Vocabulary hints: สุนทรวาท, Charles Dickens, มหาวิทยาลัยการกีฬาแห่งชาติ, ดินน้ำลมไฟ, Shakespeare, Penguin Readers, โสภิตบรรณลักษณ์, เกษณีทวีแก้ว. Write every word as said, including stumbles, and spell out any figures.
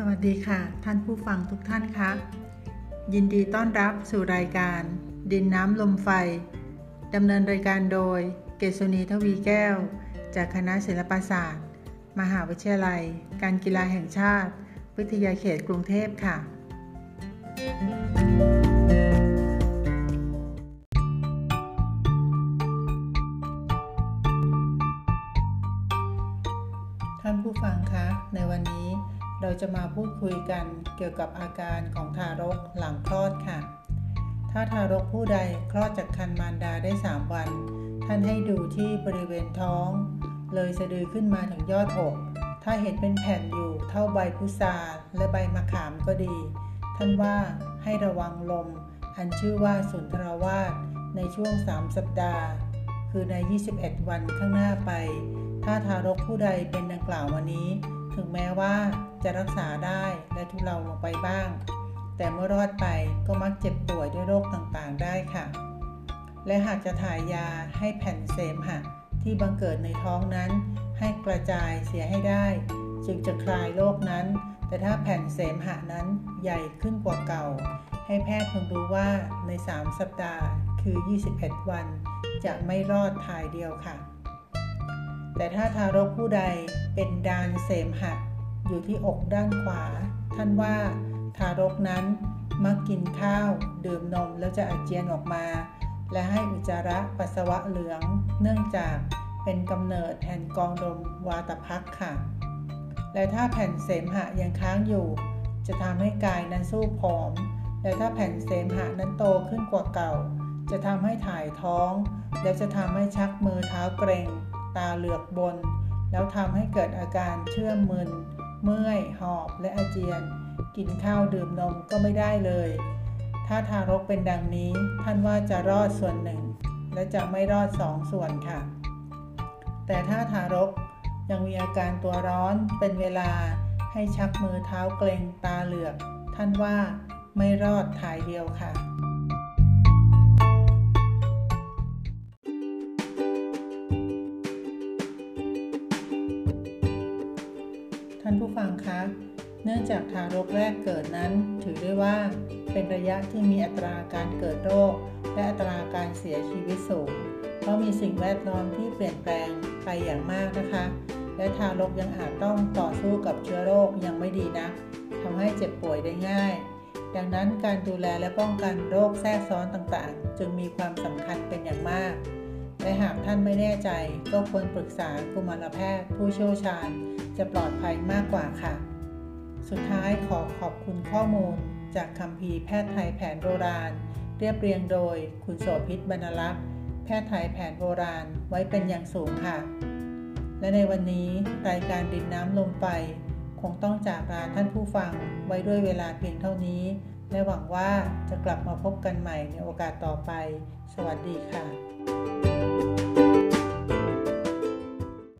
สวัสดีค่ะท่านผู้ฟังทุกท่านคะยินดีต้อนรับสู่รายการดินน้ำลมไฟดำเนินรายการโดยเกษณีทวีแก้วจากคณะศิลปศาสตร์มหาวิทยาลัยการกีฬาแห่งชาติวิทยาเขตกรุงเทพค่ะท่านผู้ฟังคะในวันนี้เราจะมาพูดคุยกันเกี่ยวกับอาการของทารกหลังคลอดค่ะถ้าทารกผู้ใดคลอดจากครรภ์มารดาได้สามวันท่านให้ดูที่บริเวณท้องเลยสะดือขึ้นมาถึงยอดอกถ้าเห็นเป็นแผ่นอยู่เท่าใบพุทราและใบมะขามก็ดีท่านว่าให้ระวังลมอันชื่อว่าสุนทรวาทในช่วงสามสัปดาห์คือในยี่สิบเอ็ดวันข้างหน้าไปถ้าทารกผู้ใดเป็นดังกล่าวมานี้ถึงแม้ว่าจะรักษาได้และทุเลาลงไปบ้างแต่เมื่อรอดไปก็มักเจ็บป่วยด้วยโรคต่างๆได้ค่ะและหากจะถ่ายยาให้แผ่นเสมหะที่บังเกิดในท้องนั้นให้กระจายเสียให้ได้จึงจะคลายโรคนั้นแต่ถ้าแผ่นเสมหะนั้นใหญ่ขึ้นกว่าเก่าให้แพทย์พึงรู้ว่าในสามสัปดาห์คือยี่สิบเอ็ดวันจะไม่รอดถ่ายเดียวค่ะแต่ถ้าทารกผู้ใดเป็นดานเสมหะอยู่ที่อกด้านขวาท่านว่าทารกนั้นมักกินข้าวดื่มนมแล้วจะอาเจียนออกมาและให้อุจจาระปัสสาวะเหลืองเนื่องจากเป็นกำเนิดแห่งกองลมวาตภัคค่ะและถ้าแผ่นเสมหะยังค้างอยู่จะทำให้กายนั้นสู้ผอมและถ้าแผ่นเสมหะนั้นโตขึ้นกว่าเก่าจะทำให้ถ่ายท้องและจะทำให้ชักมือเท้าเกร็งตาเหลือกบนแล้วทำให้เกิดอาการเชื่อมมึนเมื่อยหอบและอาเจียนกินข้าวดื่มนมก็ไม่ได้เลยถ้าทารกเป็นดังนี้ท่านว่าจะรอดส่วนหนึ่งและจะไม่รอดสองส่วนค่ะแต่ถ้าทารกยังมีอาการตัวร้อนเป็นเวลาให้ชักมือเท้าเกร็งตาเหลือกท่านว่าไม่รอดถ่ายเดียวค่ะท่านผู้ฟังคะเนื่องจากทารกแรกเกิดนั้นถือได้ว่าเป็นระยะที่มีอัตราการเกิดโรคและอัตราการเสียชีวิตสูงเพราะมีสิ่งแวดล้อมที่เปลี่ยนแปลงไปอย่างมากนะคะและทารกยังอาจต้องต่อสู้กับเชื้อโรคยังไม่ดีนักทำให้เจ็บป่วยได้ง่ายดังนั้นการดูแลและป้องกันโรคแทรกซ้อนต่างๆจึงมีความสำคัญเป็นอย่างมากและหากท่านไม่แน่ใจก็ควรปรึกษากุมารแพทย์ผู้เชี่ยวชาญจะปลอดภัยมากกว่าค่ะสุดท้ายขอขอบคุณข้อมูลจากคัมภีร์แพทย์ไทยแผนโบราณเรียบเรียงโดยคุณโสภิตบรรณลักษณ์แพทย์ไทยแผนโบราณไว้เป็นอย่างสูงค่ะและในวันนี้รายการดินน้ำลมไฟคงต้องจากลาท่านผู้ฟังไว้ด้วยเวลาเพียงเท่านี้และหวังว่าจะกลับมาพบกันใหม่ในโอกาสต่อไปสวัสดีค่ะ